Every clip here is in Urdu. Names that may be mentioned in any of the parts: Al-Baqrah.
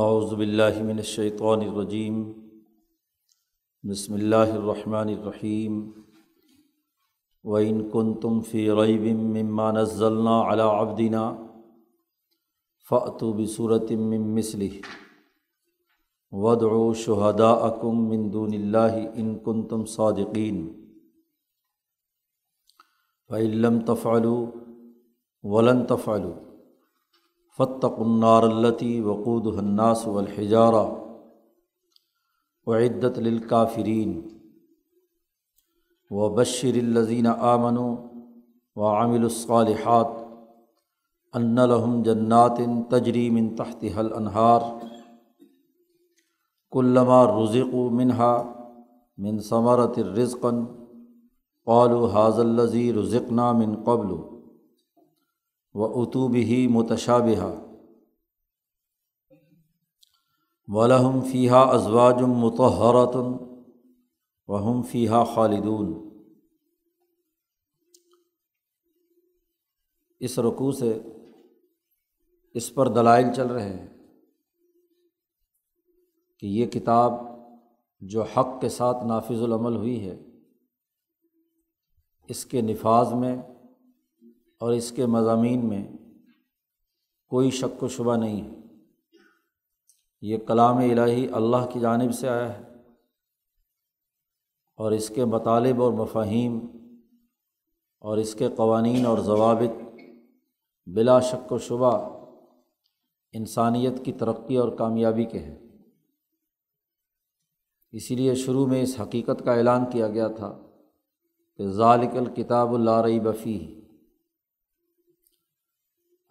اعوذ باللہ من الشیطان الرجیم بسم اللہ الرحمن الرحیم وَإِن كُنتُم فِي رَيْبٍ مِّمَّا نَزَّلْنَا عَلَىٰ عَبْدِنَا فَأْتُوا بِسُورَةٍ مِّن مِّثْلِهِ وَادْعُوا شُهَدَاءَكُم مِّن دُونِ اللَّهِ إِن كُنتُم صَادِقِينَ فَإِن لَّمْ تَفْعَلُوا وَلَن تَفْعَلُوا فَاتَّقُوا النَّارَ الَّتِي وَقُودُهَا النَّاسُ وَالْحِجَارَةُ أُعِدَّتْ لِلْكَافِرِينَ وَبَشِّرِ الَّذِينَ آمَنُوا وَعَمِلُوا الصَّالِحَاتِ أَنَّ لَهُمْ جَنَّاتٍ تَجْرِي مِن تَحْتِهَا الْأَنْهَارُ كُلَّمَا رُزِقُوا مِنْهَا مِنْ ثَمَرَةٍ رِّزْقًا قَالُوا هَٰذَا الَّذِي رُزِقْنَا مِن قَبْلُ وَأُتُوبِهِ مُتَشَابِهَةٌ وَلَهُمْ فِيهَا أَزْوَاجٌ مُطَهَّرَةٌ وَهُمْ فِيهَا خَالِدُونَ۔ اس رکوع سے اس پر دلائل چل رہے ہیں کہ یہ کتاب جو حق کے ساتھ نافذ العمل ہوئی ہے، اس کے نفاذ میں اور اس کے مضامین میں کوئی شک و شبہ نہیں ہے۔ یہ کلام الہی اللہ کی جانب سے آیا ہے اور اس کے مطالب اور مفاہیم اور اس کے قوانین اور ضوابط بلا شک و شبہ انسانیت کی ترقی اور کامیابی کے ہیں۔ اسی لیے شروع میں اس حقیقت کا اعلان کیا گیا تھا کہ ذالک الکتاب لا ریب فیہ۔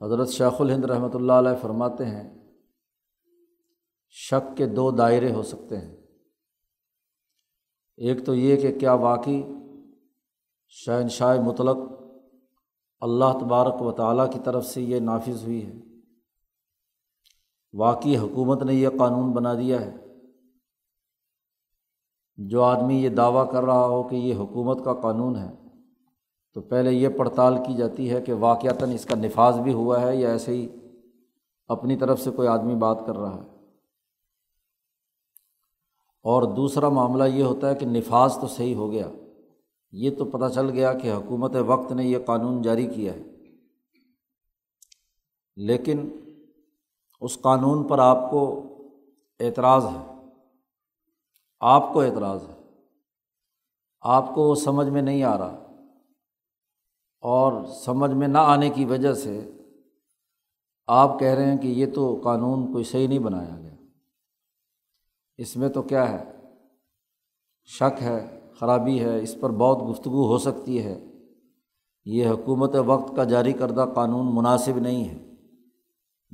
حضرت شیخ الہند رحمۃ اللہ علیہ فرماتے ہیں شک کے دو دائرے ہو سکتے ہیں، ایک تو یہ کہ کیا واقعی شہنشاہ مطلق اللہ تبارک و تعالیٰ کی طرف سے یہ نافذ ہوئی ہے، واقعی حکومت نے یہ قانون بنا دیا ہے۔ جو آدمی یہ دعویٰ کر رہا ہو کہ یہ حکومت کا قانون ہے تو پہلے یہ پڑتال کی جاتی ہے کہ واقعتاً اس کا نفاذ بھی ہوا ہے یا ایسے ہی اپنی طرف سے کوئی آدمی بات کر رہا ہے، اور دوسرا معاملہ یہ ہوتا ہے کہ نفاذ تو صحیح ہو گیا، یہ تو پتہ چل گیا کہ حکومت وقت نے یہ قانون جاری کیا ہے، لیکن اس قانون پر آپ کو اعتراض ہے، آپ کو وہ سمجھ میں نہیں آ رہا، اور سمجھ میں نہ آنے کی وجہ سے آپ کہہ رہے ہیں کہ یہ تو قانون کوئی صحیح نہیں بنایا گیا، اس میں تو کیا ہے، شک ہے، خرابی ہے، اس پر بہت گفتگو ہو سکتی ہے، یہ حکومت وقت کا جاری کردہ قانون مناسب نہیں ہے،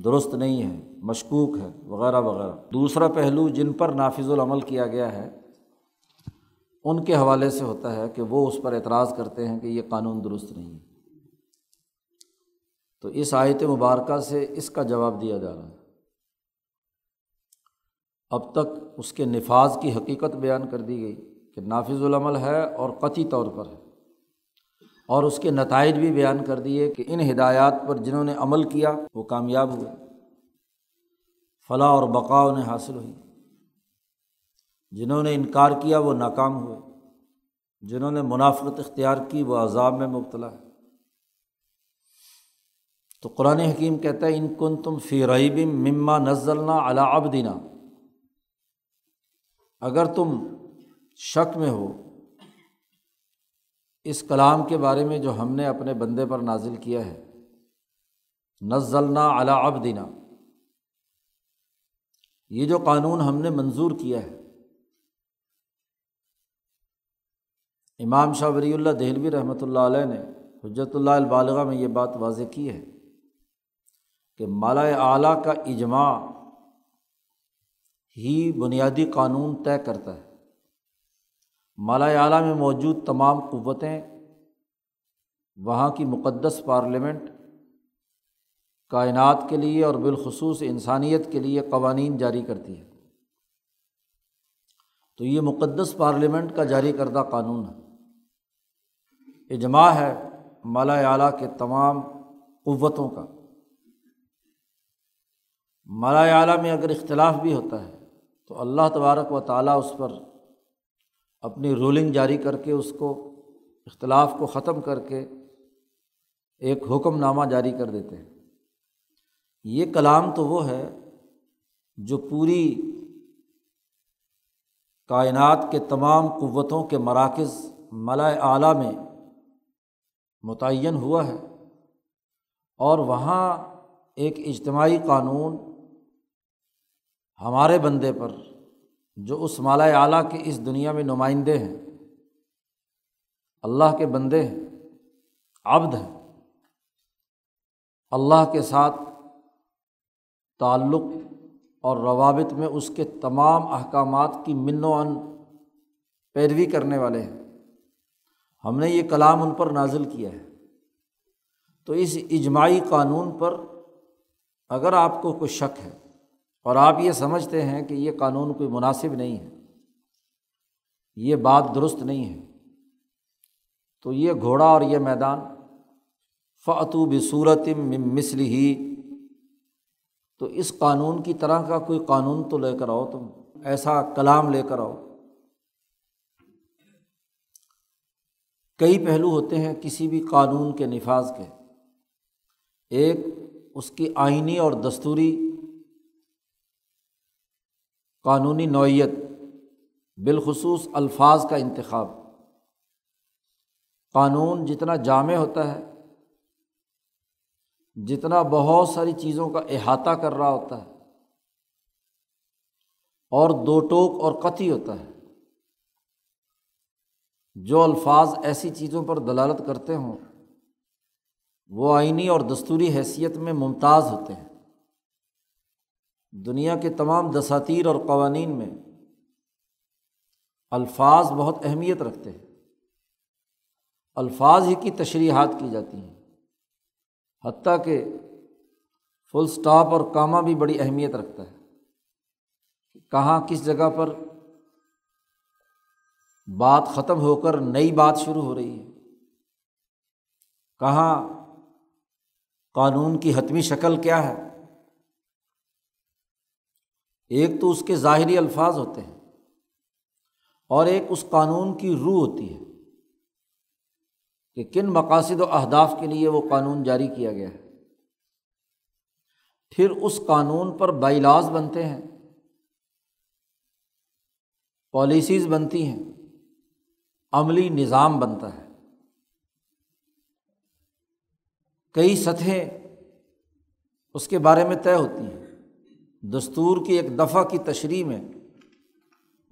درست نہیں ہے، مشکوک ہے، وغیرہ وغیرہ۔ دوسرا پہلو جن پر نافذ العمل کیا گیا ہے ان کے حوالے سے ہوتا ہے کہ وہ اس پر اعتراض کرتے ہیں کہ یہ قانون درست نہیں ہے۔ تو اس آیت مبارکہ سے اس کا جواب دیا جا رہا ہے۔ اب تک اس کے نفاذ کی حقیقت بیان کر دی گئی کہ نافذ العمل ہے اور قطعی طور پر ہے، اور اس کے نتائج بھی بیان کر دیے کہ ان ہدایات پر جنہوں نے عمل کیا وہ کامیاب ہوئے، فلاح اور بقا انہیں حاصل ہوئی۔ جنہوں نے انکار کیا وہ ناکام ہوئے، جنہوں نے منافقت اختیار کی وہ عذاب میں مبتلا ہے۔ تو قرآن حکیم کہتا ہے ان کنتم فی ریب مما نزلنا علی عبدنا، اگر تم شک میں ہو اس کلام کے بارے میں جو ہم نے اپنے بندے پر نازل کیا ہے، نزلنا علی عبدنا، یہ جو قانون ہم نے منظور کیا ہے۔ امام شاہ ولی اللہ دہلوی رحمۃ اللہ علیہ نے حجت اللہ البالغہ میں یہ بات واضح کی ہے کہ مالا اعلیٰ کا اجماع ہی بنیادی قانون طے کرتا ہے۔ مالا اعلیٰ میں موجود تمام قوتیں، وہاں کی مقدس پارلیمنٹ، کائنات کے لیے اور بالخصوص انسانیت کے لیے قوانین جاری کرتی ہے۔ تو یہ مقدس پارلیمنٹ کا جاری کردہ قانون ہے، اجماع ہے مالا اعلیٰ کے تمام قوتوں کا۔ ملائے اعلیٰ میں اگر اختلاف بھی ہوتا ہے تو اللہ تبارک و تعالیٰ اس پر اپنی رولنگ جاری کر کے اس کو اختلاف کو ختم کر کے ایک حکم نامہ جاری کر دیتے ہیں۔ یہ کلام تو وہ ہے جو پوری کائنات کے تمام قوتوں کے مراکز ملائے اعلیٰ میں متعین ہوا ہے، اور وہاں ایک اجتماعی قانون ہمارے بندے پر جو اس ملائے اعلیٰ کے اس دنیا میں نمائندے ہیں، اللہ کے بندے ہیں، عبد ہیں، اللہ کے ساتھ تعلق اور روابط میں اس کے تمام احکامات کی من و عن پیروی کرنے والے ہیں، ہم نے یہ کلام ان پر نازل کیا ہے۔ تو اس اجماعی قانون پر اگر آپ کو کوئی شک ہے اور آپ یہ سمجھتے ہیں کہ یہ قانون کوئی مناسب نہیں ہے، یہ بات درست نہیں ہے، تو یہ گھوڑا اور یہ میدان فَأْتُوا بِسُورَةٍ مِّن مِّثْلِهِ، تو اس قانون کی طرح کا کوئی قانون تو لے کر آؤ، تم ایسا کلام لے کر آؤ۔ کئی پہلو ہوتے ہیں کسی بھی قانون کے نفاذ کے، ایک اس کی آئینی اور دستوری قانونی نوعیت، بالخصوص الفاظ کا انتخاب۔ قانون جتنا جامع ہوتا ہے، جتنا بہت ساری چیزوں کا احاطہ کر رہا ہوتا ہے اور دو ٹوک اور قطعی ہوتا ہے، جو الفاظ ایسی چیزوں پر دلالت کرتے ہوں وہ آئینی اور دستوری حیثیت میں ممتاز ہوتے ہیں۔ دنیا کے تمام دساتیر اور قوانین میں الفاظ بہت اہمیت رکھتے ہیں، الفاظ ہی کی تشریحات کی جاتی ہیں، حتیٰ کہ فل سٹاپ اور کامہ بھی بڑی اہمیت رکھتا ہے کہ کہاں کس جگہ پر بات ختم ہو کر نئی بات شروع ہو رہی ہے، کہاں قانون کی حتمی شکل کیا ہے۔ ایک تو اس کے ظاہری الفاظ ہوتے ہیں اور ایک اس قانون کی روح ہوتی ہے کہ کن مقاصد و اہداف کے لیے وہ قانون جاری کیا گیا ہے۔ پھر اس قانون پر بائی لاز بنتے ہیں، پالیسیز بنتی ہیں، عملی نظام بنتا ہے۔ کئی سطحیں اس کے بارے میں طے ہوتی ہیں۔ دستور کی ایک دفعہ کی تشریح میں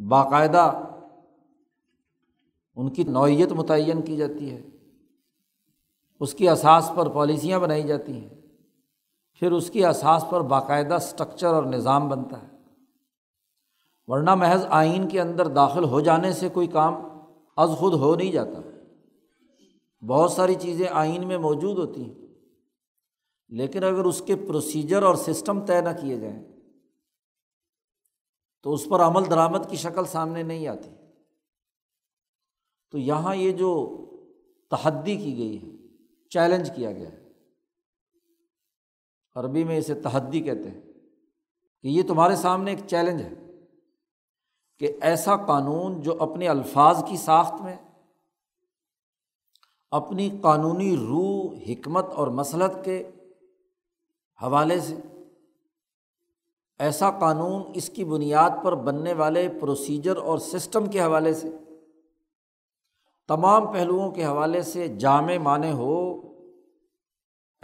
باقاعدہ ان کی نوعیت متعین کی جاتی ہے، اس کی اساس پر پالیسیاں بنائی جاتی ہیں، پھر اس کی اساس پر باقاعدہ سٹرکچر اور نظام بنتا ہے۔ ورنہ محض آئین کے اندر داخل ہو جانے سے کوئی کام از خود ہو نہیں جاتا، بہت ساری چیزیں آئین میں موجود ہوتی ہیں، لیکن اگر اس کے پروسیجر اور سسٹم طے نہ کیے جائیں تو اس پر عمل درآمد کی شکل سامنے نہیں آتی۔ تو یہاں یہ جو تحدی کی گئی ہے، چیلنج کیا گیا ہے، عربی میں اسے تحدی کہتے ہیں، کہ یہ تمہارے سامنے ایک چیلنج ہے کہ ایسا قانون جو اپنے الفاظ کی ساخت میں، اپنی قانونی روح، حکمت اور مصلحت کے حوالے سے، ایسا قانون اس کی بنیاد پر بننے والے پروسیجر اور سسٹم کے حوالے سے، تمام پہلوؤں کے حوالے سے جامع معنی ہو،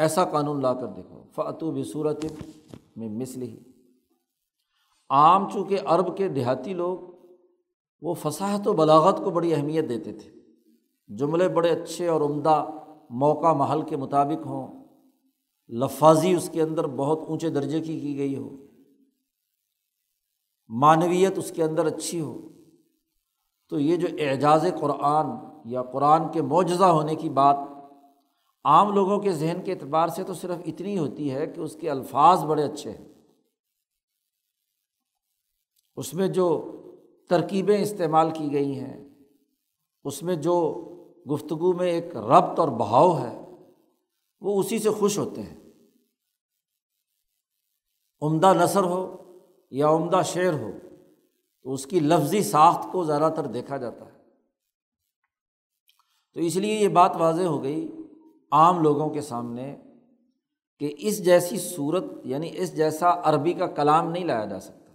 ایسا قانون لا کر دیکھو۔ فَأْتُوا بِسُورَةٍ مِّن مِّثْلِهِ۔ عام چونکہ عرب کے دیہاتی لوگ وہ فصاحت و بلاغت کو بڑی اہمیت دیتے تھے، جملے بڑے اچھے اور عمدہ موقع محل کے مطابق ہوں، لفاظی اس کے اندر بہت اونچے درجے کی گئی ہو، معنویت اس کے اندر اچھی ہو، تو یہ جو اعجاز قرآن یا قرآن کے معجزہ ہونے کی بات عام لوگوں کے ذہن کے اعتبار سے تو صرف اتنی ہوتی ہے کہ اس کے الفاظ بڑے اچھے ہیں، اس میں جو ترکیبیں استعمال کی گئی ہیں، اس میں جو گفتگو میں ایک ربط اور بہاؤ ہے، وہ اسی سے خوش ہوتے ہیں۔ عمدہ نثر ہو یا عمدہ شعر ہو تو اس کی لفظی ساخت کو زیادہ تر دیکھا جاتا ہے۔ تو اس لیے یہ بات واضح ہو گئی عام لوگوں کے سامنے کہ اس جیسی صورت یعنی اس جیسا عربی کا کلام نہیں لایا جا سکتا،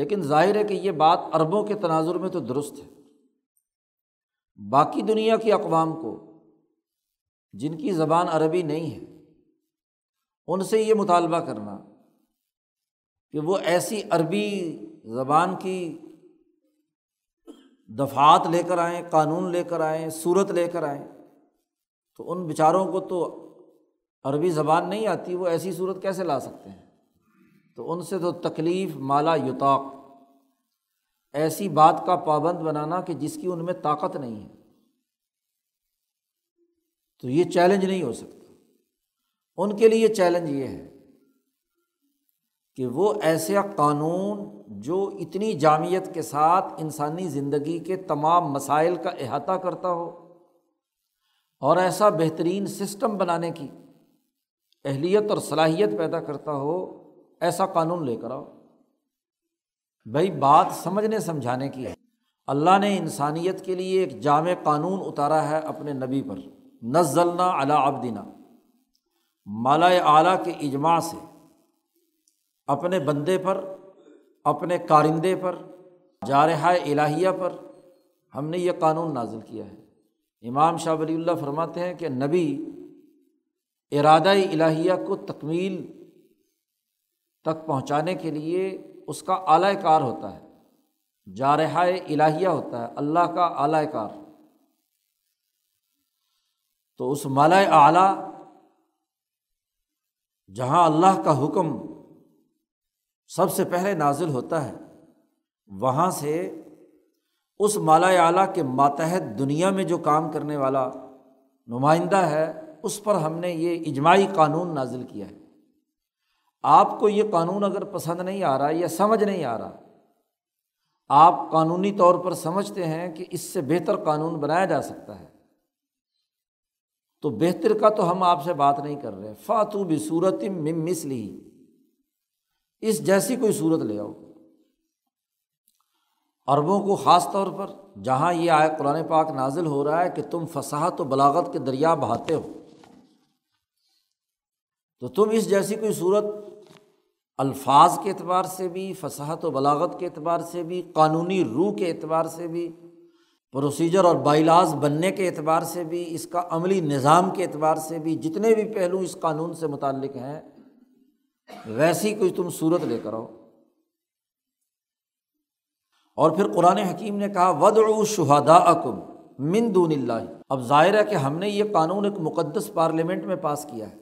لیکن ظاہر ہے کہ یہ بات عربوں کے تناظر میں تو درست ہے۔ باقی دنیا کی اقوام کو جن کی زبان عربی نہیں ہے ان سے یہ مطالبہ کرنا کہ وہ ایسی عربی زبان کی دفعات لے کر آئیں، قانون لے کر آئیں، صورت لے کر آئیں، تو ان بیچاروں کو تو عربی زبان نہیں آتی، وہ ایسی صورت کیسے لا سکتے ہیں؟ تو ان سے تو تکلیف مالا یطاق، ایسی بات کا پابند بنانا کہ جس کی ان میں طاقت نہیں ہے، تو یہ چیلنج نہیں ہو سکتا۔ ان کے لیے چیلنج یہ ہے کہ وہ ایسا قانون جو اتنی جامعیت کے ساتھ انسانی زندگی کے تمام مسائل کا احاطہ کرتا ہو اور ایسا بہترین سسٹم بنانے کی اہلیت اور صلاحیت پیدا کرتا ہو، ایسا قانون لے کر آؤ۔ بھائی بات سمجھنے سمجھانے کی ہے۔ اللہ نے انسانیت کے لیے ایک جامع قانون اتارا ہے اپنے نبی پر، نزلنا علی عبدنا، مالا اعلیٰ کے اجماع سے اپنے بندے پر، اپنے کارندے پر، جارحہ الہیہ پر ہم نے یہ قانون نازل کیا ہے۔ امام شاہ ولی اللہ فرماتے ہیں کہ نبی ارادہ الہیہ کو تکمیل تک پہنچانے کے لیے اس کا اعلی کار ہوتا ہے، جارحہ الہیہ ہوتا ہے، اللہ کا اعلی کار۔ تو اس مالا اعلیٰ جہاں اللہ کا حکم سب سے پہلے نازل ہوتا ہے، وہاں سے اس مالا اعلیٰ کے ماتحت دنیا میں جو کام کرنے والا نمائندہ ہے اس پر ہم نے یہ اجماعی قانون نازل کیا ہے۔ آپ کو یہ قانون اگر پسند نہیں آ رہا یا سمجھ نہیں آ رہا، آپ قانونی طور پر سمجھتے ہیں کہ اس سے بہتر قانون بنایا جا سکتا ہے، تو بہتر کا تو ہم آپ سے بات نہیں کر رہے، فاتوا بصورۃ من مثلہ، اس جیسی کوئی صورت لے آؤ۔ عربوں کو خاص طور پر جہاں یہ آئے قرآن پاک نازل ہو رہا ہے کہ تم فصاحت و بلاغت کے دریا بہاتے ہو، تو تم اس جیسی کوئی صورت الفاظ کے اعتبار سے بھی، فصاحت و بلاغت کے اعتبار سے بھی، قانونی روح کے اعتبار سے بھی، پروسیجر اور بائی لاز بننے کے اعتبار سے بھی، اس کا عملی نظام کے اعتبار سے بھی، جتنے بھی پہلو اس قانون سے متعلق ہیں، ویسی کوئی تم صورت لے کر آؤ۔ اور پھر قرآن حکیم نے کہا وَدْعُوا شُهَدَاءَكُمْ مِن دُونِ اللَّهِ۔ اب ظاہر ہے کہ ہم نے یہ قانون ایک مقدس پارلیمنٹ میں پاس کیا ہے،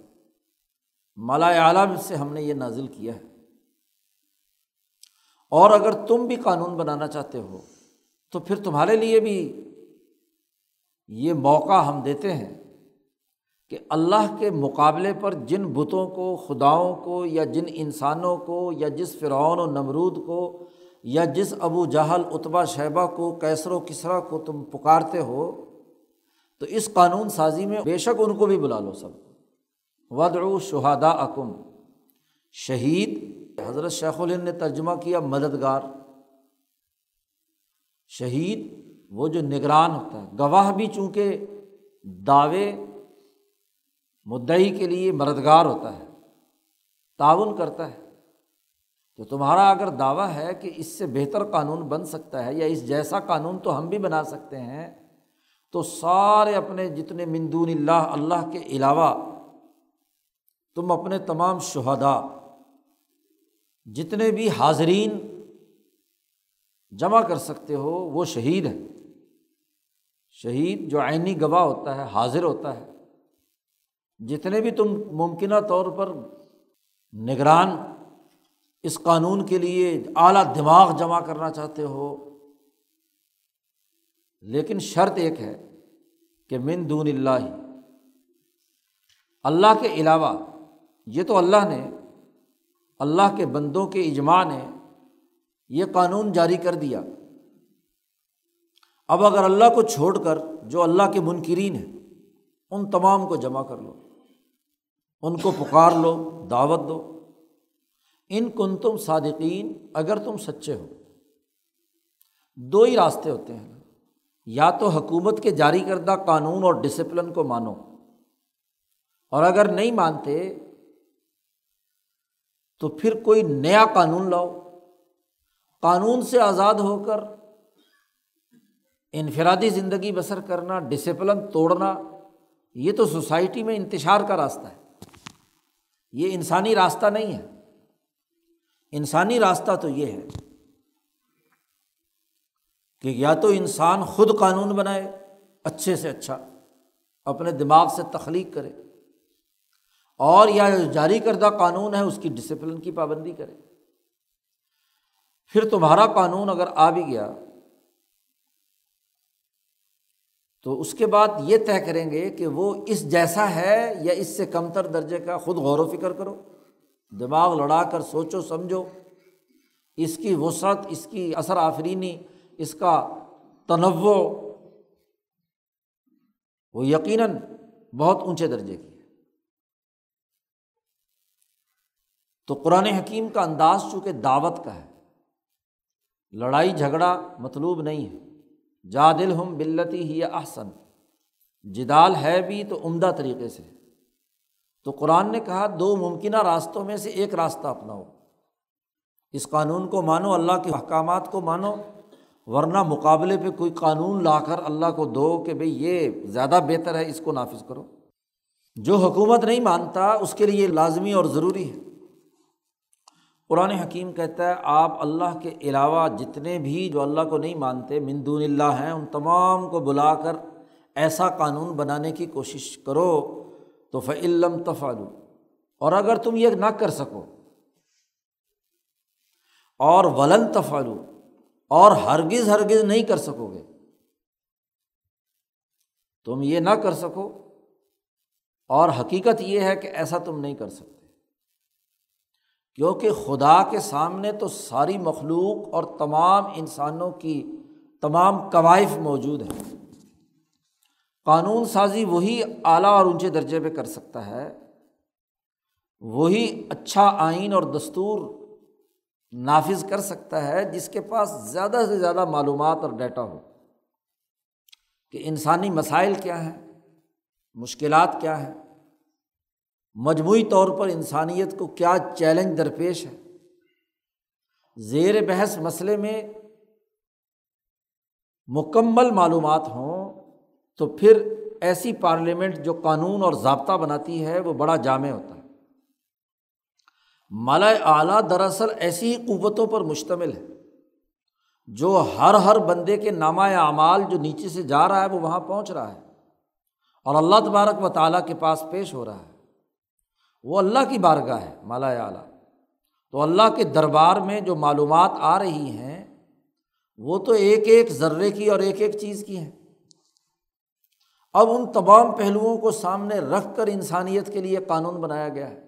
مالا اعلیٰ سے ہم نے یہ نازل کیا ہے، اور اگر تم بھی قانون بنانا چاہتے ہو تو پھر تمہارے لیے بھی یہ موقع ہم دیتے ہیں کہ اللہ کے مقابلے پر جن بتوں کو، خداؤں کو، یا جن انسانوں کو، یا جس فرعون و نمرود کو، یا جس ابو جہل، عتبہ، شیبہ کو، قیصر و کسریٰ کو تم پکارتے ہو، تو اس قانون سازی میں بے شک ان کو بھی بلا لو سب کو۔ وَدْعُوا شُهَدَاءَكُمْ، شہید، حضرت شیخ الہند نے ترجمہ کیا مددگار۔ شہید وہ جو نگران ہوتا ہے، گواہ بھی چونکہ دعوے مدعی کے لیے مددگار ہوتا ہے، تعاون کرتا ہے۔ تو تمہارا اگر دعویٰ ہے کہ اس سے بہتر قانون بن سکتا ہے یا اس جیسا قانون تو ہم بھی بنا سکتے ہیں، تو سارے اپنے جتنے من دون اللہ، اللہ کے علاوہ، تم اپنے تمام شہداء، جتنے بھی حاضرین جمع کر سکتے ہو وہ شہید ہیں۔ شہید جو عینی گواہ ہوتا ہے، حاضر ہوتا ہے، جتنے بھی تم ممکنہ طور پر نگران اس قانون کے لیے اعلیٰ دماغ جمع کرنا چاہتے ہو، لیکن شرط ایک ہے کہ من دون اللہ، اللہ کے علاوہ۔ یہ تو اللہ نے، اللہ کے بندوں کے اجماع نے یہ قانون جاری کر دیا۔ اب اگر اللہ کو چھوڑ کر جو اللہ کے منکرین ہیں ان تمام کو جمع کر لو، ان کو پکار لو، دعوت دو، ان کنتم صادقین، اگر تم سچے ہو۔ دو ہی راستے ہوتے ہیں، یا تو حکومت کے جاری کردہ قانون اور ڈسپلن کو مانو، اور اگر نہیں مانتے تو پھر کوئی نیا قانون لاؤ، قانون سے آزاد ہو کر انفرادی زندگی بسر کرنا، ڈسپلن توڑنا، یہ تو سوسائٹی میں انتشار کا راستہ ہے، یہ انسانی راستہ نہیں ہے۔ انسانی راستہ تو یہ ہے کہ یا تو انسان خود قانون بنائے، اچھے سے اچھا اپنے دماغ سے تخلیق کرے، اور یا جاری کردہ قانون ہے اس کی ڈسپلن کی پابندی کرے۔ پھر تمہارا قانون اگر آ بھی گیا تو اس کے بعد یہ طے کریں گے کہ وہ اس جیسا ہے یا اس سے کم تر درجے کا، خود غور و فکر کرو، دماغ لڑا کر سوچو سمجھو، اس کی وسعت، اس کی اثر آفرینی، اس کا تنوع وہ یقیناً بہت اونچے درجے کی ہے۔ تو قرآن حکیم کا انداز چونکہ دعوت کا ہے، لڑائی جھگڑا مطلوب نہیں ہے، جادلہم باللتی ہی احسن، جدال ہے بھی تو عمدہ طریقے سے۔ تو قرآن نے کہا دو ممکنہ راستوں میں سے ایک راستہ اپناؤ، اس قانون کو مانو، اللہ کے احکامات کو مانو، ورنہ مقابلے پہ کوئی قانون لا کر اللہ کو دو کہ بھئی یہ زیادہ بہتر ہے، اس کو نافذ کرو۔ جو حکومت نہیں مانتا اس کے لیے لازمی اور ضروری ہے۔ قرآن حکیم کہتا ہے آپ اللہ کے علاوہ جتنے بھی جو اللہ کو نہیں مانتے، من دون اللہ ہیں، ان تمام کو بلا کر ایسا قانون بنانے کی کوشش کرو، تو فَإِن لَّمْ تَفْعَلُوا، اور اگر تم یہ نہ کر سکو، اور وَلَن تَفْعَلُوا، اور ہرگز ہرگز نہیں کر سکو گے، تم یہ نہ کر سکو اور حقیقت یہ ہے کہ ایسا تم نہیں کر سکتے، کیونکہ خدا کے سامنے تو ساری مخلوق اور تمام انسانوں کی تمام کوائف موجود ہیں۔ قانون سازی وہی اعلیٰ اور اونچے درجے پہ کر سکتا ہے، وہی اچھا آئین اور دستور نافذ کر سکتا ہے جس کے پاس زیادہ سے زیادہ معلومات اور ڈیٹا ہو کہ انسانی مسائل کیا ہیں، مشکلات کیا ہیں، مجموعی طور پر انسانیت کو کیا چیلنج درپیش ہے۔ زیر بحث مسئلے میں مکمل معلومات ہوں تو پھر ایسی پارلیمنٹ جو قانون اور ضابطہ بناتی ہے وہ بڑا جامع ہوتا ہے۔ ملائے اعلیٰ دراصل ایسی ہی قوتوں پر مشتمل ہے جو ہر بندے کے نامہ اعمال جو نیچے سے جا رہا ہے وہ وہاں پہنچ رہا ہے اور اللہ تبارک و تعالیٰ کے پاس پیش ہو رہا ہے، وہ اللہ کی بارگاہ ہے ملائے اعلیٰ۔ تو اللہ کے دربار میں جو معلومات آ رہی ہیں وہ تو ایک ایک ذرے کی اور ایک ایک چیز کی ہیں، اب ان تمام پہلوؤں کو سامنے رکھ کر انسانیت کے لیے قانون بنایا گیا ہے،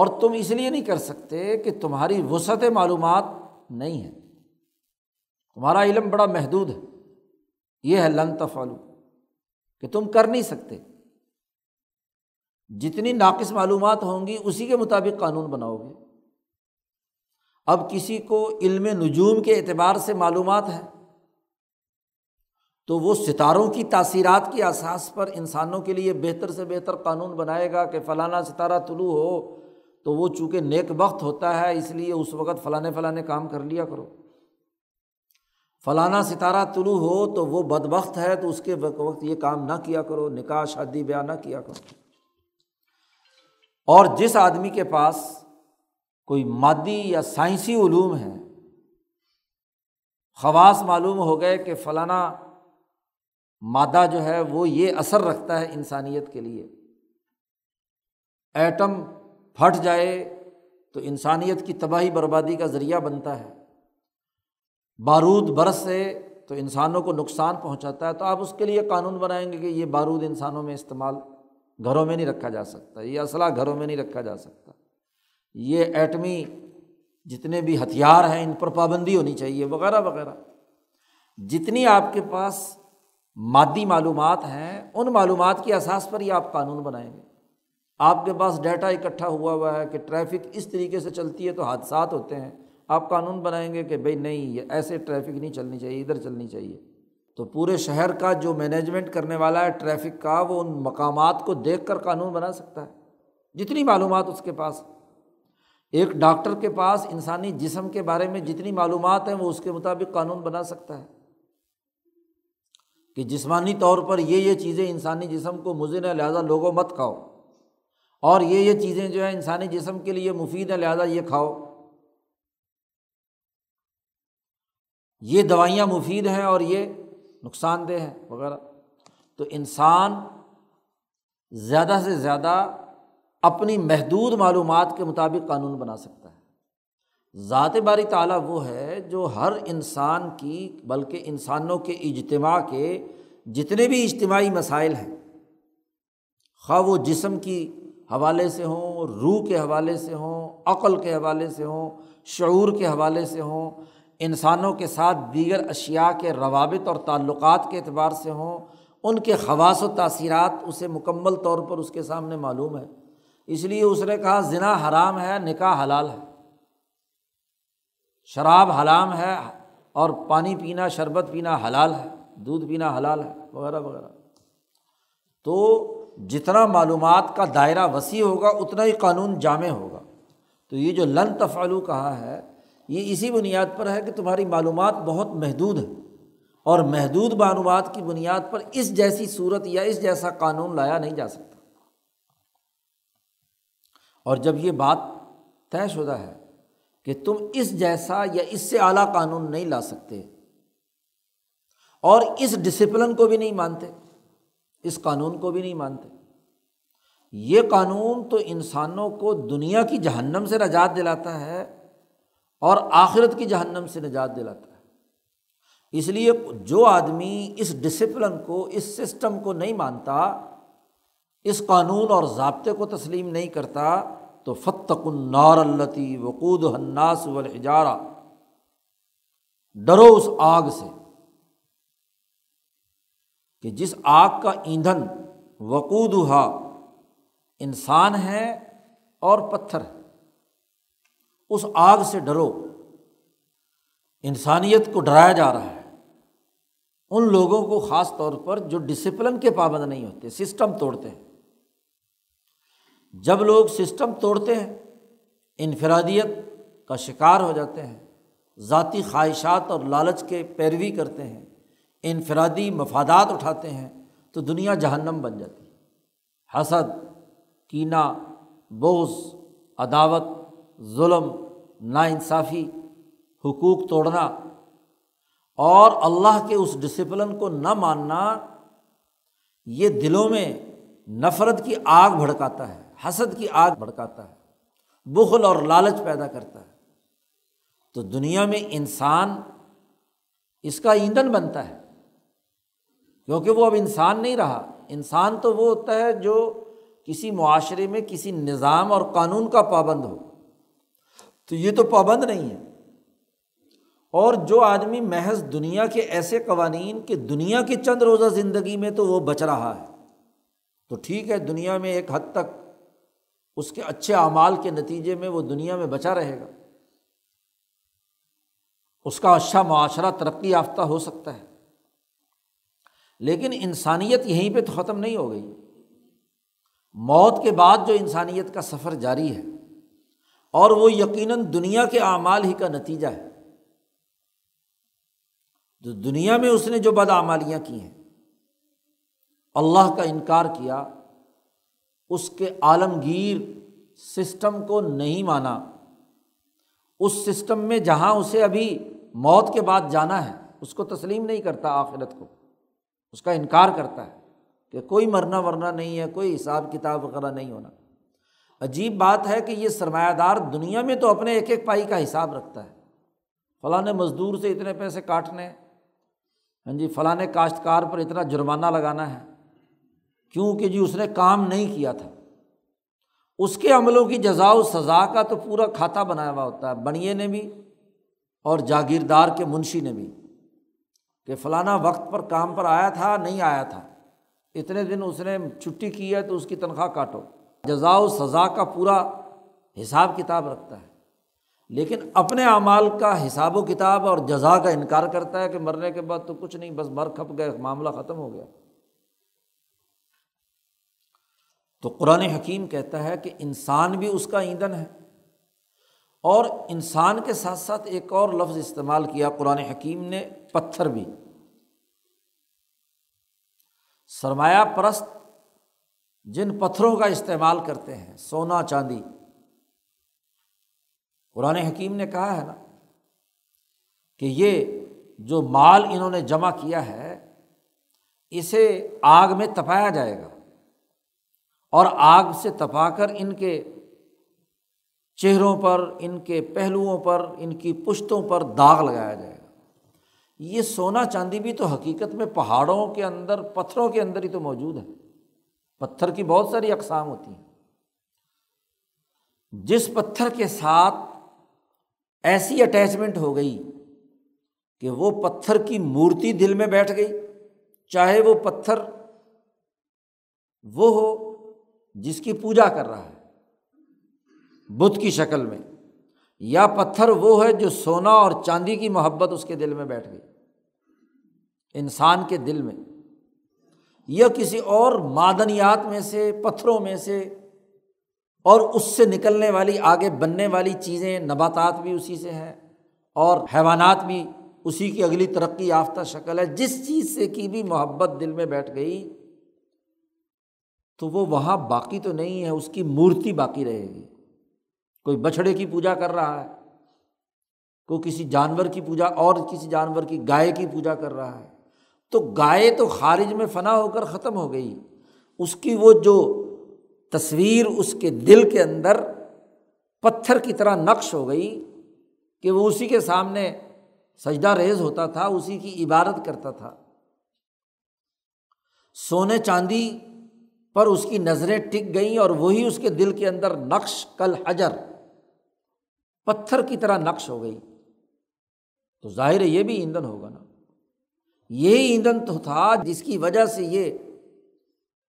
اور تم اس لیے نہیں کر سکتے کہ تمہاری وسعت معلومات نہیں ہے، تمہارا علم بڑا محدود ہے، یہ ہے لن تفعلوا کہ تم کر نہیں سکتے۔ جتنی ناقص معلومات ہوں گی اسی کے مطابق قانون بناؤ گے۔ اب کسی کو علم نجوم کے اعتبار سے معلومات ہے تو وہ ستاروں کی تاثیرات کی اساس پر انسانوں کے لیے بہتر سے بہتر قانون بنائے گا کہ فلانا ستارہ طلوع ہو تو وہ چونکہ نیک بخت ہوتا ہے اس لیے اس وقت فلانے کام کر لیا کرو، فلانا ستارہ طلوع ہو تو وہ بدبخت ہے تو اس کے وقت یہ کام نہ کیا کرو، نکاح شادی بیاہ نہ کیا کرو۔ اور جس آدمی کے پاس کوئی مادی یا سائنسی علوم ہیں، خواص معلوم ہو گئے کہ فلانا مادہ جو ہے وہ یہ اثر رکھتا ہے انسانیت کے لیے، ایٹم پھٹ جائے تو انسانیت کی تباہی بربادی کا ذریعہ بنتا ہے، بارود برسے تو انسانوں کو نقصان پہنچاتا ہے، تو آپ اس کے لیے قانون بنائیں گے کہ یہ بارود انسانوں میں استعمال گھروں میں نہیں رکھا جا سکتا، یہ اسلحہ گھروں میں نہیں رکھا جا سکتا، یہ ایٹمی جتنے بھی ہتھیار ہیں ان پر پابندی ہونی چاہیے، وغیرہ وغیرہ۔ جتنی آپ کے پاس مادی معلومات ہیں ان معلومات کی اساس پر یہ آپ قانون بنائیں گے، آپ کے پاس ڈیٹا اکٹھا ہوا ہوا ہے کہ ٹریفک اس طریقے سے چلتی ہے تو حادثات ہوتے ہیں، آپ قانون بنائیں گے کہ بھئی نہیں یہ ایسے ٹریفک نہیں چلنی چاہیے، ادھر چلنی چاہیے۔ تو پورے شہر کا جو مینجمنٹ کرنے والا ہے ٹریفک کا، وہ ان مقامات کو دیکھ کر قانون بنا سکتا ہے، جتنی معلومات اس کے پاس۔ ایک ڈاکٹر کے پاس انسانی جسم کے بارے میں جتنی معلومات ہیں وہ اس کے مطابق قانون بنا سکتا ہے کہ جسمانی طور پر یہ چیزیں انسانی جسم کو مضر ہیں لہٰذا لوگوں مت کھاؤ، اور یہ چیزیں جو ہیں انسانی جسم کے لیے مفید ہیں لہٰذا یہ کھاؤ، یہ دوائیاں مفید ہیں اور یہ نقصان دہ ہیں وغیرہ۔ تو انسان زیادہ سے زیادہ اپنی محدود معلومات کے مطابق قانون بنا سکتا ہے۔ ذات باری تعالیٰ وہ ہے جو ہر انسان کی، بلکہ انسانوں کے اجتماع کے جتنے بھی اجتماعی مسائل ہیں، خواہ وہ جسم کی حوالے سے ہوں، روح کے حوالے سے ہوں، عقل کے حوالے سے ہوں، شعور کے حوالے سے ہوں، انسانوں کے ساتھ دیگر اشیاء کے روابط اور تعلقات کے اعتبار سے ہوں، ان کے خواص و تاثیرات اسے مکمل طور پر اس کے سامنے معلوم ہے۔ اس لیے اس نے کہا زنا حرام ہے، نکاح حلال ہے، شراب حرام ہے اور پانی پینا، شربت پینا حلال ہے، دودھ پینا حلال ہے وغیرہ وغیرہ۔ تو جتنا معلومات کا دائرہ وسیع ہوگا اتنا ہی قانون جامع ہوگا۔ تو یہ جو لن تفعلوا کہا ہے یہ اسی بنیاد پر ہے کہ تمہاری معلومات بہت محدود ہے، اور محدود معلومات کی بنیاد پر اس جیسی صورت یا اس جیسا قانون لایا نہیں جا سکتا۔ اور جب یہ بات طے شدہ ہے کہ تم اس جیسا یا اس سے اعلیٰ قانون نہیں لا سکتے اور اس ڈسپلن کو بھی نہیں مانتے، اس قانون کو بھی نہیں مانتے، یہ قانون تو انسانوں کو دنیا کی جہنم سے نجات دلاتا ہے اور آخرت کی جہنم سے نجات دلاتا ہے۔ اس لیے جو آدمی اس ڈسپلن کو، اس سسٹم کو نہیں مانتا، اس قانون اور ضابطے کو تسلیم نہیں کرتا، تو فَاتَّقُوا النَّارَ الَّتِي وَقُودُهَا النَّاسُ وَالْحِجَارَةُ، ڈرو اس آگ سے کہ جس آگ کا ایندھن وقودها انسان ہے اور پتھر ہے۔ اس آگ سے ڈرو۔ انسانیت کو ڈرایا جا رہا ہے، ان لوگوں کو خاص طور پر جو ڈسپلن کے پابند نہیں ہوتے، سسٹم توڑتے ہیں۔ جب لوگ سسٹم توڑتے ہیں انفرادیت کا شکار ہو جاتے ہیں، ذاتی خواہشات اور لالچ کے پیروی کرتے ہیں، انفرادی مفادات اٹھاتے ہیں، تو دنیا جہنم بن جاتی ہے۔ حسد، کینہ، بغض، عداوت، ظلم، ناانصافی، حقوق توڑنا اور اللہ کے اس ڈسپلن کو نہ ماننا، یہ دلوں میں نفرت کی آگ بھڑکاتا ہے، حسد کی آگ بھڑکاتا ہے، بخل اور لالچ پیدا کرتا ہے۔ تو دنیا میں انسان اس کا ایندھن بنتا ہے، کیونکہ وہ اب انسان نہیں رہا۔ انسان تو وہ ہوتا ہے جو کسی معاشرے میں کسی نظام اور قانون کا پابند ہو، تو یہ تو پابند نہیں ہے۔ اور جو آدمی محض دنیا کے ایسے قوانین کہ دنیا کی چند روزہ زندگی میں تو وہ بچ رہا ہے، تو ٹھیک ہے، دنیا میں ایک حد تک اس کے اچھے اعمال کے نتیجے میں وہ دنیا میں بچا رہے گا، اس کا اچھا معاشرہ ترقی یافتہ ہو سکتا ہے۔ لیکن انسانیت یہیں پہ تو ختم نہیں ہو گئی، موت کے بعد جو انسانیت کا سفر جاری ہے، اور وہ یقیناً دنیا کے اعمال ہی کا نتیجہ ہے۔ تو دنیا میں اس نے جو بدعمالیاں کی ہیں، اللہ کا انکار کیا، اس کے عالمگیر سسٹم کو نہیں مانا، اس سسٹم میں جہاں اسے ابھی موت کے بعد جانا ہے اس کو تسلیم نہیں کرتا، آخرت کو اس کا انکار کرتا ہے کہ کوئی مرنا ورنا نہیں ہے، کوئی حساب کتاب وغیرہ نہیں ہونا۔ عجیب بات ہے کہ یہ سرمایہ دار دنیا میں تو اپنے ایک ایک پائی کا حساب رکھتا ہے، فلاں نے مزدور سے اتنے پیسے کاٹنے، ہاں جی فلاں نے کاشتکار پر اتنا جرمانہ لگانا ہے، کیونکہ جی اس نے کام نہیں کیا تھا۔ اس کے عملوں کی جزا و سزا کا تو پورا کھاتا بنایا ہوا ہوتا ہے، بنیے نے بھی اور جاگیردار کے منشی نے بھی، کہ فلانا وقت پر کام پر آیا تھا، نہیں آیا تھا، اتنے دن اس نے چھٹی کی ہے تو اس کی تنخواہ کاٹو، جزا و سزا کا پورا حساب کتاب رکھتا ہے، لیکن اپنے اعمال کا حساب و کتاب اور جزا کا انکار کرتا ہے کہ مرنے کے بعد تو کچھ نہیں، بس مر کھپ گئے، معاملہ ختم ہو گیا۔ تو قرآن حکیم کہتا ہے کہ انسان بھی اس کا ایندھن ہے، اور انسان کے ساتھ ساتھ ایک اور لفظ استعمال کیا قرآن حکیم نے، پتھر بھی۔ سرمایہ پرست جن پتھروں کا استعمال کرتے ہیں، سونا چاندی، قرآن حکیم نے کہا ہے نا کہ یہ جو مال انہوں نے جمع کیا ہے اسے آگ میں تپایا جائے گا، اور آگ سے تپا کر ان کے چہروں پر، ان کے پہلوؤں پر، ان کی پشتوں پر داغ لگایا جائے گا۔ یہ سونا چاندی بھی تو حقیقت میں پہاڑوں کے اندر، پتھروں کے اندر ہی تو موجود ہے۔ پتھر کی بہت ساری اقسام ہوتی ہیں، جس پتھر کے ساتھ ایسی اٹیچمنٹ ہو گئی کہ وہ پتھر کی مورتی دل میں بیٹھ گئی، چاہے وہ پتھر وہ ہو جس کی پوجا کر رہا ہے بت کی شکل میں، یا پتھر وہ ہے جو سونا اور چاندی کی محبت اس کے دل میں بیٹھ گئی، انسان کے دل میں، یا کسی اور معدنیات میں سے، پتھروں میں سے، اور اس سے نکلنے والی، آگے بننے والی چیزیں، نباتات بھی اسی سے ہیں اور حیوانات بھی اسی کی اگلی ترقی یافتہ شکل ہے۔ جس چیز سے کی بھی محبت دل میں بیٹھ گئی تو وہ وہاں باقی تو نہیں ہے، اس کی مورتی باقی رہے گی۔ کوئی بچھڑے کی پوجا کر رہا ہے، کوئی کسی جانور کی پوجا، اور کسی جانور کی، گائے کی پوجا کر رہا ہے، تو گائے تو خارج میں فنا ہو کر ختم ہو گئی، اس کی وہ جو تصویر اس کے دل کے اندر پتھر کی طرح نقش ہو گئی کہ وہ اسی کے سامنے سجدہ ریز ہوتا تھا، اسی کی عبادت کرتا تھا۔ سونے چاندی پر اس کی نظریں ٹک گئیں، اور وہی اس کے دل کے اندر نقش کل حجر، پتھر کی طرح نقش ہو گئی، تو ظاہر ہے یہ بھی ایندھن ہوگا نا۔ یہی ایندھن تو تھا جس کی وجہ سے یہ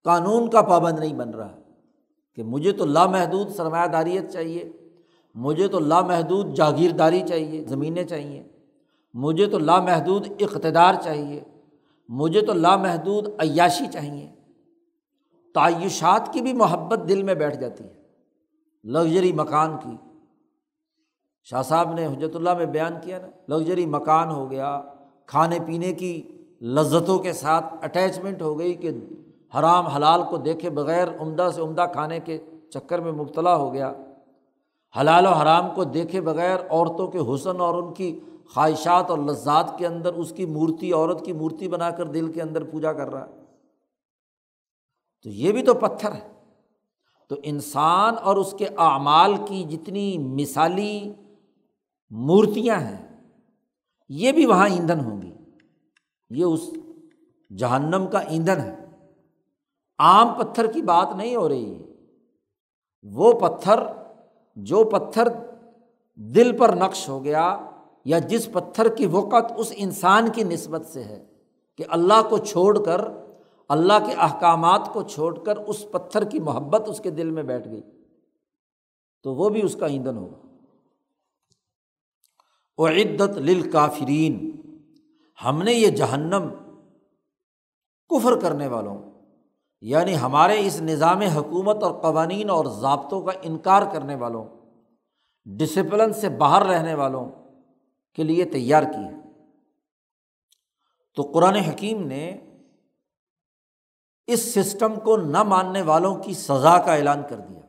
قانون کا پابند نہیں بن رہا کہ مجھے تو لامحدود سرمایہ داریت چاہیے، مجھے تو لامحدود جاگیرداری چاہیے، زمینیں چاہیے، مجھے تو لامحدود اقتدار چاہیے، مجھے تو لامحدود عیاشی چاہیے۔ تعیشات کی بھی محبت دل میں بیٹھ جاتی ہے، لگژری مکان کی۔ شاہ صاحب نے حجت اللہ میں بیان کیا نا، لگژری مکان ہو گیا، کھانے پینے کی لذتوں کے ساتھ اٹیچمنٹ ہو گئی کہ حرام حلال کو دیکھے بغیر عمدہ سے عمدہ کھانے کے چکر میں مبتلا ہو گیا، حلال و حرام کو دیکھے بغیر عورتوں کے حسن اور ان کی خواہشات اور لذات کے اندر اس کی مورتی، عورت کی مورتی بنا کر دل کے اندر پوجا کر رہا ہے، تو یہ بھی تو پتھر ہے۔ تو انسان اور اس کے اعمال کی جتنی مثالی مورتیاں ہیں یہ بھی وہاں ایندھن ہوں گی، یہ اس جہنم کا ایندھن ہے۔ عام پتھر کی بات نہیں ہو رہی، وہ پتھر جو پتھر دل پر نقش ہو گیا، یا جس پتھر کی وقعت اس انسان کی نسبت سے ہے کہ اللہ کو چھوڑ کر، اللہ کے احکامات کو چھوڑ کر اس پتھر کی محبت اس کے دل میں بیٹھ گئی، تو وہ بھی اس کا ایندھن ہوگا۔ اعدت للکافرین، ہم نے یہ جہنم کفر کرنے والوں، یعنی ہمارے اس نظام حکومت اور قوانین اور ضابطوں کا انکار کرنے والوں، ڈسپلن سے باہر رہنے والوں کے لیے تیار کی ہے۔ تو قرآن حکیم نے اس سسٹم کو نہ ماننے والوں کی سزا کا اعلان کر دیا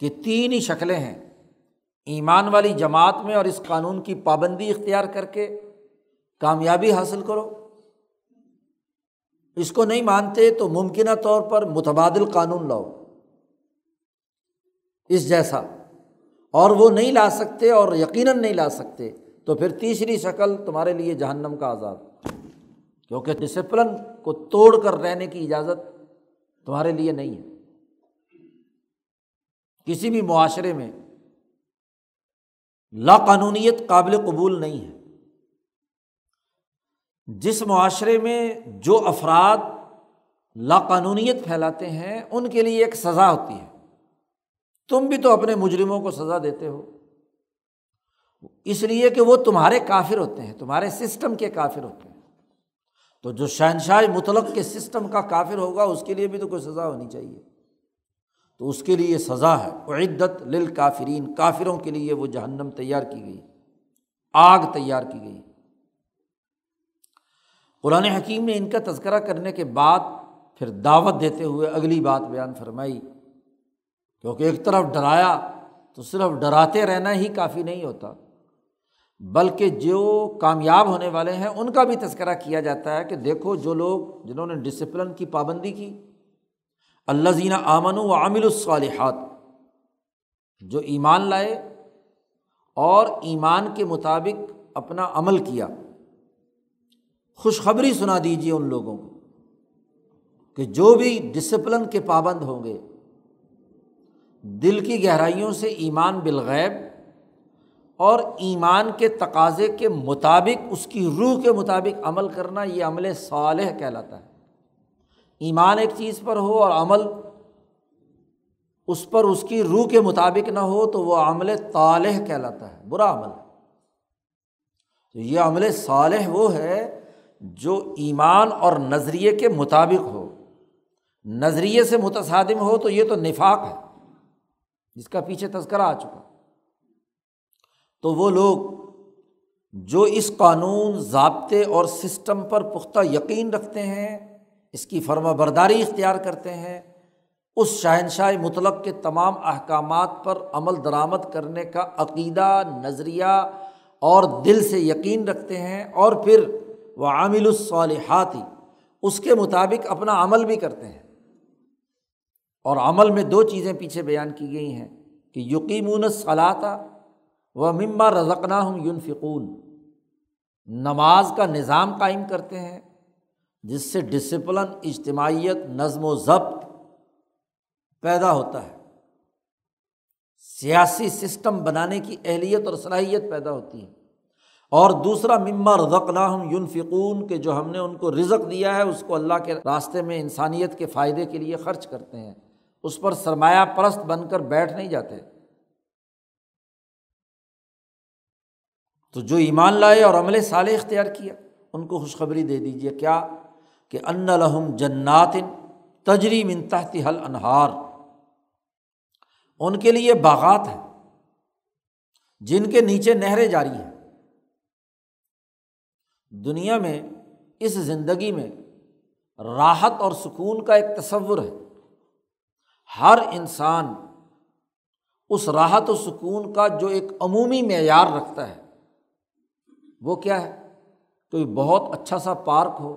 کہ تین ہی شکلیں ہیں، ایمان والی جماعت میں اور اس قانون کی پابندی اختیار کر کے کامیابی حاصل کرو، اس کو نہیں مانتے تو ممکنہ طور پر متبادل قانون لاؤ اس جیسا، اور وہ نہیں لا سکتے اور یقیناً نہیں لا سکتے تو پھر تیسری شکل تمہارے لیے جہنم کا عذاب، کیونکہ ڈسپلن کو توڑ کر رہنے کی اجازت تمہارے لیے نہیں ہے۔ کسی بھی معاشرے میں لا قانونیت قابل قبول نہیں ہے۔ جس معاشرے میں جو افراد لاقانونیت پھیلاتے ہیں ان کے لیے ایک سزا ہوتی ہے، تم بھی تو اپنے مجرموں کو سزا دیتے ہو، اس لیے کہ وہ تمہارے کافر ہوتے ہیں، تمہارے سسٹم کے کافر ہوتے ہیں، تو جو شہنشاہ مطلق کے سسٹم کا کافر ہوگا اس کے لیے بھی تو کوئی سزا ہونی چاہیے، تو اس کے لیے سزا ہے اعدت للکافرین، کافروں کے لیے وہ جہنم تیار کی گئی، آگ تیار کی گئی۔ قرآن حکیم نے ان کا تذکرہ کرنے کے بعد پھر دعوت دیتے ہوئے اگلی بات بیان فرمائی، کیونکہ ایک طرف ڈرایا تو صرف ڈراتے رہنا ہی کافی نہیں ہوتا، بلکہ جو کامیاب ہونے والے ہیں ان کا بھی تذکرہ کیا جاتا ہے کہ دیکھو جو لوگ جنہوں نے ڈسپلن کی پابندی کی، الذین آمنوا وعملوا الصالحات، جو ایمان لائے اور ایمان کے مطابق اپنا عمل کیا، خوشخبری سنا دیجیے ان لوگوں کو کہ جو بھی ڈسپلن کے پابند ہوں گے، دل کی گہرائیوں سے ایمان بالغیب اور ایمان کے تقاضے کے مطابق اس کی روح کے مطابق عمل کرنا، یہ عمل صالح کہلاتا ہے۔ ایمان ایک چیز پر ہو اور عمل اس پر اس کی روح کے مطابق نہ ہو تو وہ عمل طالح کہلاتا ہے، برا عمل ہے۔ تو یہ عمل صالح وہ ہے جو ایمان اور نظریے کے مطابق ہو، نظریے سے متصادم ہو تو یہ تو نفاق ہے جس کا پیچھے تذکرہ آ چکا۔ تو وہ لوگ جو اس قانون، ضابطے اور سسٹم پر پختہ یقین رکھتے ہیں، اس کی فرما برداری اختیار کرتے ہیں، اس شہنشاہ مطلق کے تمام احکامات پر عمل درآمد کرنے کا عقیدہ، نظریہ اور دل سے یقین رکھتے ہیں، اور پھر وعامل الصالحات، اس کے مطابق اپنا عمل بھی کرتے ہیں۔ اور عمل میں دو چیزیں پیچھے بیان کی گئی ہیں کہ یقیمون الصلاۃ ومما رزقناہم ينفقون، نماز کا نظام قائم کرتے ہیں جس سے ڈسپلن، اجتماعیت، نظم و ضبط پیدا ہوتا ہے، سیاسی سسٹم بنانے کی اہلیت اور صلاحیت پیدا ہوتی ہے، اور دوسرا مما رزقناہم ينفقون، کہ جو ہم نے ان کو رزق دیا ہے اس کو اللہ کے راستے میں انسانیت کے فائدے کے لیے خرچ کرتے ہیں، اس پر سرمایہ پرست بن کر بیٹھ نہیں جاتے۔ تو جو ایمان لائے اور عمل صالح اختیار کیا ان کو خوشخبری دے دیجیے، کیا کہ ان لہم جنات تجری من تحتها الانہار، ان کے لیے باغات ہیں جن کے نیچے نہریں جاری ہیں۔ دنیا میں اس زندگی میں راحت اور سکون کا ایک تصور ہے، ہر انسان اس راحت و سکون کا جو ایک عمومی معیار رکھتا ہے وہ کیا ہے، کوئی بہت اچھا سا پارک ہو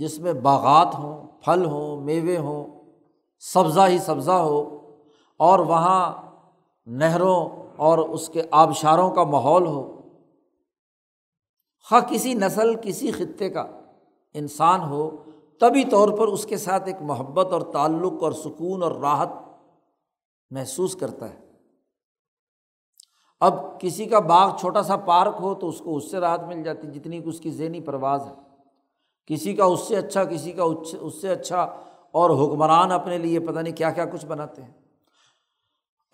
جس میں باغات ہوں، پھل ہوں، میوے ہوں، سبزہ ہی سبزہ ہو، اور وہاں نہروں اور اس کے آبشاروں کا ماحول ہو، خواہ کسی نسل کسی خطے کا انسان ہو، طبی طور پر اس کے ساتھ ایک محبت اور تعلق اور سکون اور راحت محسوس کرتا ہے۔ اب کسی کا باغ چھوٹا سا پارک ہو تو اس کو اس سے راحت مل جاتی جتنی کہ اس کی ذہنی پرواز ہے، کسی کا اس سے اچھا، کسی کا اس سے اچھا، اور حکمران اپنے لیے پتہ نہیں کیا کیا کچھ بناتے ہیں۔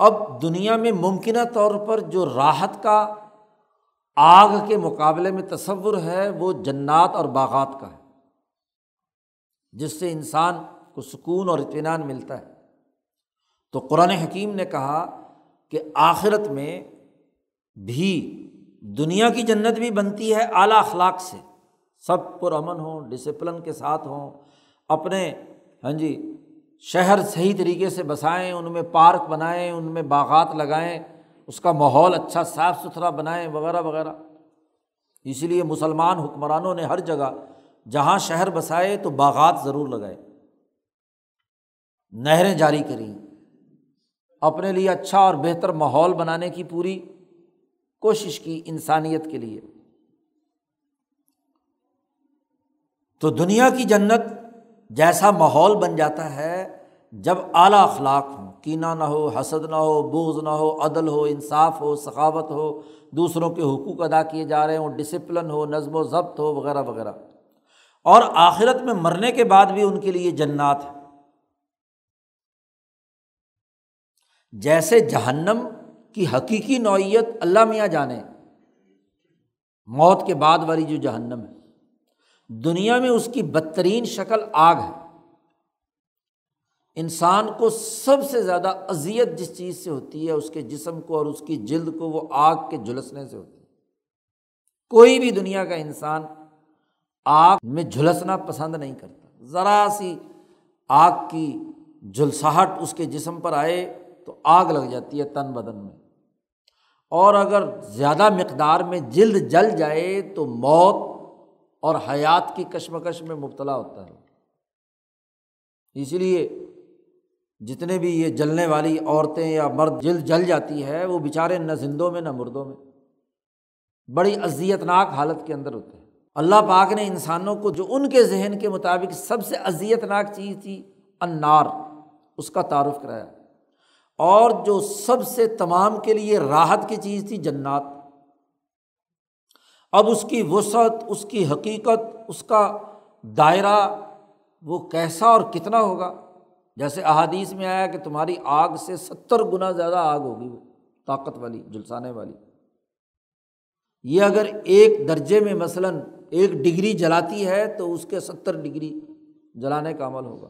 اب دنیا میں ممکنہ طور پر جو راحت کا آگ کے مقابلے میں تصور ہے وہ جنات اور باغات کا ہے، جس سے انسان کو سکون اور اطمینان ملتا ہے۔ تو قرآن حکیم نے کہا کہ آخرت میں بھی دنیا کی جنت بھی بنتی ہے اعلیٰ اخلاق سے، سب پر امن ہوں، ڈسپلن کے ساتھ ہوں، اپنے شہر صحیح طریقے سے بسائیں، ان میں پارک بنائیں، ان میں باغات لگائیں، اس کا ماحول اچھا صاف ستھرا بنائیں وغیرہ وغیرہ۔ اسی لیے مسلمان حکمرانوں نے ہر جگہ جہاں شہر بسائے تو باغات ضرور لگائے، نہریں جاری کریں، اپنے لیے اچھا اور بہتر ماحول بنانے کی پوری کوشش کی انسانیت کے لیے۔ تو دنیا کی جنت جیسا ماحول بن جاتا ہے جب اعلیٰ اخلاق ہوں، کینہ نہ ہو، حسد نہ ہو، بغض نہ ہو، عدل ہو، انصاف ہو، سخاوت ہو، دوسروں کے حقوق ادا کیے جا رہے ہوں، ڈسپلن ہو، نظم و ضبط ہو وغیرہ وغیرہ۔ اور آخرت میں مرنے کے بعد بھی ان کے لیے جنات ہے۔ جیسے جہنم کی حقیقی نوعیت اللہ میاں جانے، موت کے بعد والی جو جہنم ہے، دنیا میں اس کی بدترین شکل آگ ہے۔ انسان کو سب سے زیادہ اذیت جس چیز سے ہوتی ہے اس کے جسم کو اور اس کی جلد کو وہ آگ کے جھلسنے سے ہوتی ہے۔ کوئی بھی دنیا کا انسان آگ میں جھلسنا پسند نہیں کرتا، ذرا سی آگ کی جھلساہٹ اس کے جسم پر آئے تو آگ لگ جاتی ہے تن بدن میں، اور اگر زیادہ مقدار میں جلد جل جائے تو موت اور حیات کی کشمکش میں مبتلا ہوتا ہے۔ اسی لیے جتنے بھی یہ جلنے والی عورتیں یا مرد جلد جل جاتی ہے وہ بیچارے نہ زندوں میں نہ مردوں میں، بڑی اذیت ناک حالت کے اندر ہوتے ہیں۔ اللہ پاک نے انسانوں کو جو ان کے ذہن کے مطابق سب سے اذیت ناک چیز تھی النار، اس کا تعارف کرایا، اور جو سب سے تمام کے لیے راحت کی چیز تھی جنات۔ اب اس کی وسعت، اس کی حقیقت، اس کا دائرہ وہ کیسا اور کتنا ہوگا؟ جیسے احادیث میں آیا کہ تمہاری آگ سے 70 گنا زیادہ آگ ہوگی، وہ طاقت والی جلسانے والی۔ یہ اگر ایک درجے میں مثلاً 1 ڈگری جلاتی ہے تو اس کے 70 ڈگری جلانے کا عمل ہوگا۔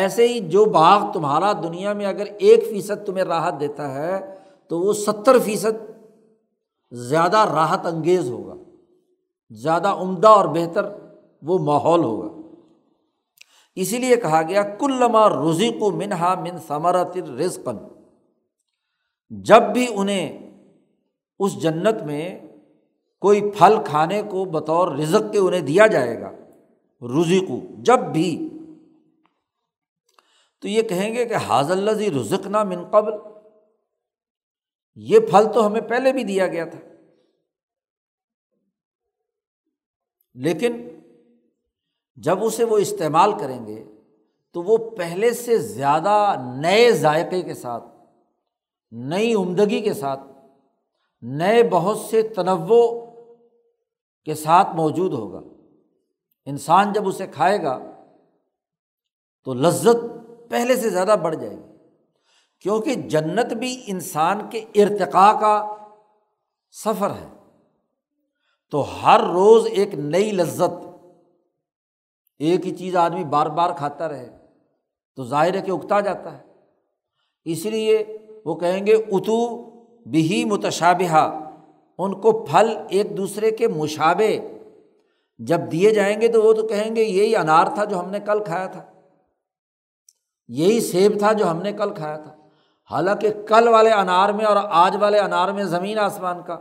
ایسے ہی جو باغ تمہارا دنیا میں اگر 1% تمہیں راحت دیتا ہے تو وہ 70% زیادہ راحت انگیز ہوگا، زیادہ عمدہ اور بہتر وہ ماحول ہوگا۔ اسی لیے کہا گیا کلما رزقوا منہا من ثمرۃ رزقا، جب بھی انہیں اس جنت میں کوئی پھل کھانے کو بطور رزق کے انہیں دیا جائے گا، رزقوا جب بھی، تو یہ کہیں گے کہ ھذا الذی رزقنا من قبل، یہ پھل تو ہمیں پہلے بھی دیا گیا تھا، لیکن جب اسے وہ استعمال کریں گے تو وہ پہلے سے زیادہ نئے ذائقے کے ساتھ، نئی عمدگی کے ساتھ، نئے بہت سے تنوع کے ساتھ موجود ہوگا۔ انسان جب اسے کھائے گا تو لذت پہلے سے زیادہ بڑھ جائے گی، کیونکہ جنت بھی انسان کے ارتقاء کا سفر ہے، تو ہر روز ایک نئی لذت۔ ایک ہی چیز آدمی بار بار کھاتا رہے تو ظاہر ہے کہ اکتا جاتا ہے۔ اس لیے وہ کہیں گے اتو بہی متشابہا، ان کو پھل ایک دوسرے کے مشابہ جب دیے جائیں گے تو وہ تو کہیں گے یہی انار تھا جو ہم نے کل کھایا تھا، یہی سیب تھا جو ہم نے کل کھایا تھا۔ حالانکہ کل والے انار میں اور آج والے انار میں زمین آسمان کا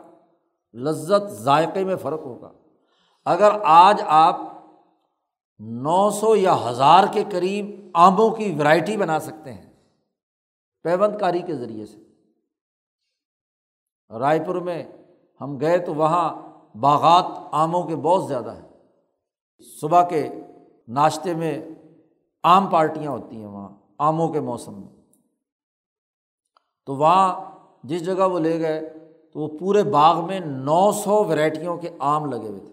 لذت ذائقے میں فرق ہوگا۔ اگر آج آپ 900 یا 1000 کے قریب آموں کی ورائٹی بنا سکتے ہیں پیوند کاری کے ذریعے سے، رائے پور میں ہم گئے تو وہاں باغات آموں کے بہت زیادہ ہیں، صبح کے ناشتے میں آم پارٹیاں ہوتی ہیں وہاں آموں کے موسم میں، تو وہاں جس جگہ وہ لے گئے تو وہ پورے باغ میں 900 ورائٹیوں کے آم لگے ہوئے تھے،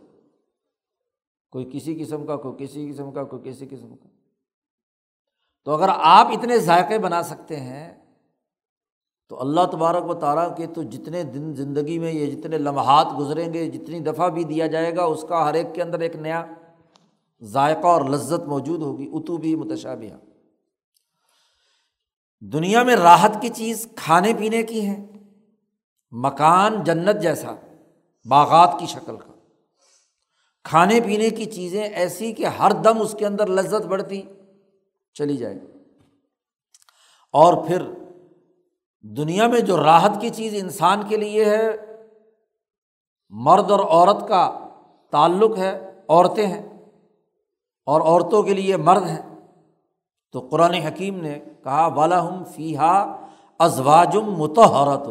کوئی کسی قسم کا، کوئی کسی قسم کا، کوئی کسی قسم کا۔ تو اگر آپ اتنے ذائقے بنا سکتے ہیں تو اللہ تبارک و تعالیٰ کے تو جتنے دن زندگی میں یہ جتنے لمحات گزریں گے، جتنی دفعہ بھی دیا جائے گا، اس کا ہر ایک کے اندر ایک نیا ذائقہ اور لذت موجود ہوگی، اتوبی متشابہہ۔ دنیا میں راحت کی چیز کھانے پینے کی ہے، مکان جنت جیسا باغات کی شکل کا، کھانے پینے کی چیزیں ایسی کہ ہر دم اس کے اندر لذت بڑھتی چلی جائے گی۔ اور پھر دنیا میں جو راحت کی چیز انسان کے لیے ہے، مرد اور عورت کا تعلق ہے، عورتیں ہیں اور عورتوں کے لیے مرد ہیں، تو قرآن حکیم نے کہا وَلَهُمْ فِيهَا أَزْوَاجٌ مُطَهَّرَةٌ،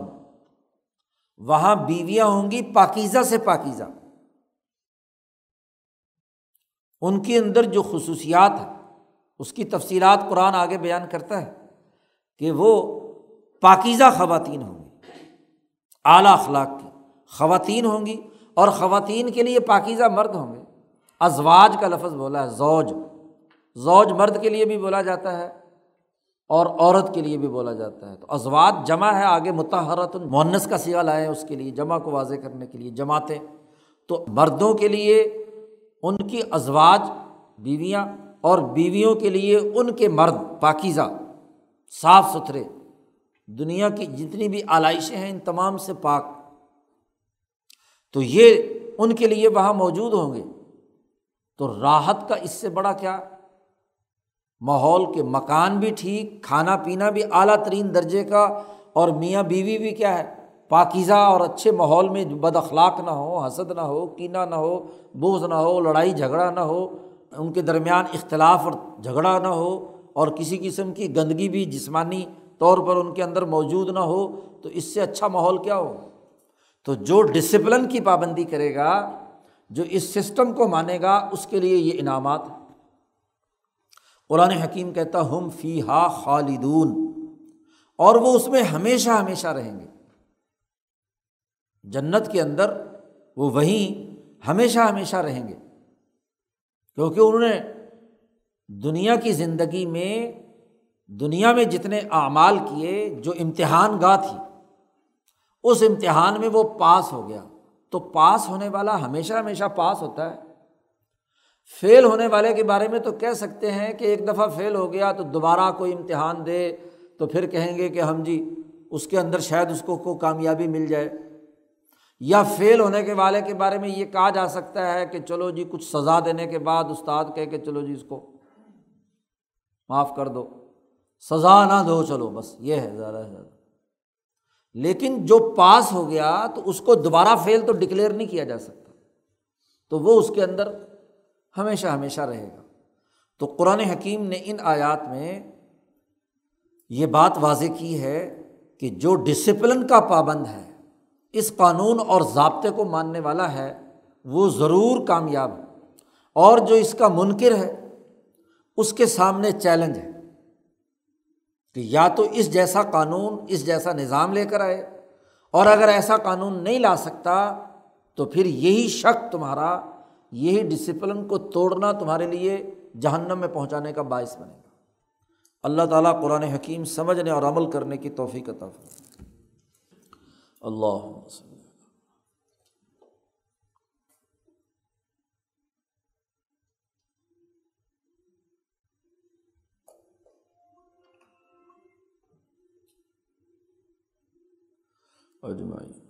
وہاں بیویاں ہوں گی پاکیزہ سے پاکیزہ، ان کے اندر جو خصوصیات ہیں اس کی تفصیلات قرآن آگے بیان کرتا ہے کہ وہ پاکیزہ خواتین ہوں گی، اعلیٰ اخلاق کی خواتین ہوں گی، اور خواتین کے لیے پاکیزہ مرد ہوں گے۔ ازواج کا لفظ بولا ہے، زوج، زوج مرد کے لیے بھی بولا جاتا ہے اور عورت کے لیے بھی بولا جاتا ہے، تو ازواج جمع ہے، آگے مطہرۃ مؤنث کا صیغہ لائے اس کے لیے، جمع کو واضح کرنے کے لیے، جماعتیں، تو مردوں کے لیے ان کی ازواج بیویاں اور بیویوں کے لیے ان کے مرد، پاکیزہ، صاف ستھرے، دنیا کی جتنی بھی آلائشیں ہیں ان تمام سے پاک، تو یہ ان کے لیے وہاں موجود ہوں گے، تو راحت کا اس سے بڑا کیا؟ ماحول کے مکان بھی ٹھیک، کھانا پینا بھی اعلیٰ ترین درجے کا، اور میاں بیوی بھی کیا ہے پاکیزہ اور اچھے ماحول میں، بد اخلاق نہ ہو، حسد نہ ہو، کینہ نہ ہو، بغض نہ ہو، لڑائی جھگڑا نہ ہو، ان کے درمیان اختلاف اور جھگڑا نہ ہو، اور کسی قسم کی گندگی بھی جسمانی طور پر ان کے اندر موجود نہ ہو، تو اس سے اچھا ماحول کیا ہو؟ تو جو ڈسپلن کی پابندی کرے گا، جو اس سسٹم کو مانے گا، اس کے لیے یہ انعامات ہیں۔ قرآن حکیم کہتا ہم فیہا خالدون، اور وہ اس میں ہمیشہ ہمیشہ رہیں گے، جنت کے اندر وہ وہیں ہمیشہ ہمیشہ رہیں گے، کیونکہ انہوں نے دنیا کی زندگی میں، دنیا میں جتنے اعمال کیے، جو امتحان گاہ تھی اس امتحان میں وہ پاس ہو گیا، تو پاس ہونے والا ہمیشہ ہمیشہ پاس ہوتا ہے۔ فیل ہونے والے کے بارے میں تو کہہ سکتے ہیں کہ ایک دفعہ فیل ہو گیا تو دوبارہ کوئی امتحان دے تو پھر کہیں گے کہ ہم جی اس کے اندر شاید اس کو کامیابی مل جائے، یا فیل ہونے کے والے کے بارے میں یہ کہا جا سکتا ہے کہ چلو جی کچھ سزا دینے کے بعد استاد کہے کہ چلو جی اس کو معاف کر دو، سزا نہ دو، چلو بس یہ ہے زیادہ سے زیادہ۔ لیکن جو پاس ہو گیا تو اس کو دوبارہ فیل تو ڈکلیئر نہیں کیا جا سکتا، تو وہ اس کے اندر ہمیشہ ہمیشہ رہے گا۔ تو قرآن حکیم نے ان آیات میں یہ بات واضح کی ہے کہ جو ڈسپلن کا پابند ہے، اس قانون اور ضابطے کو ماننے والا ہے، وہ ضرور کامیاب ہے، اور جو اس کا منکر ہے اس کے سامنے چیلنج ہے کہ یا تو اس جیسا قانون، اس جیسا نظام لے کر آئے، اور اگر ایسا قانون نہیں لا سکتا تو پھر یہی شک تمہارا، یہی ڈسپلن کو توڑنا تمہارے لیے جہنم میں پہنچانے کا باعث بنے گا۔ اللہ تعالیٰ قرآن حکیم سمجھنے اور عمل کرنے کی توفیق عطا فرمائے۔ اللہم صل۔ اجمعین۔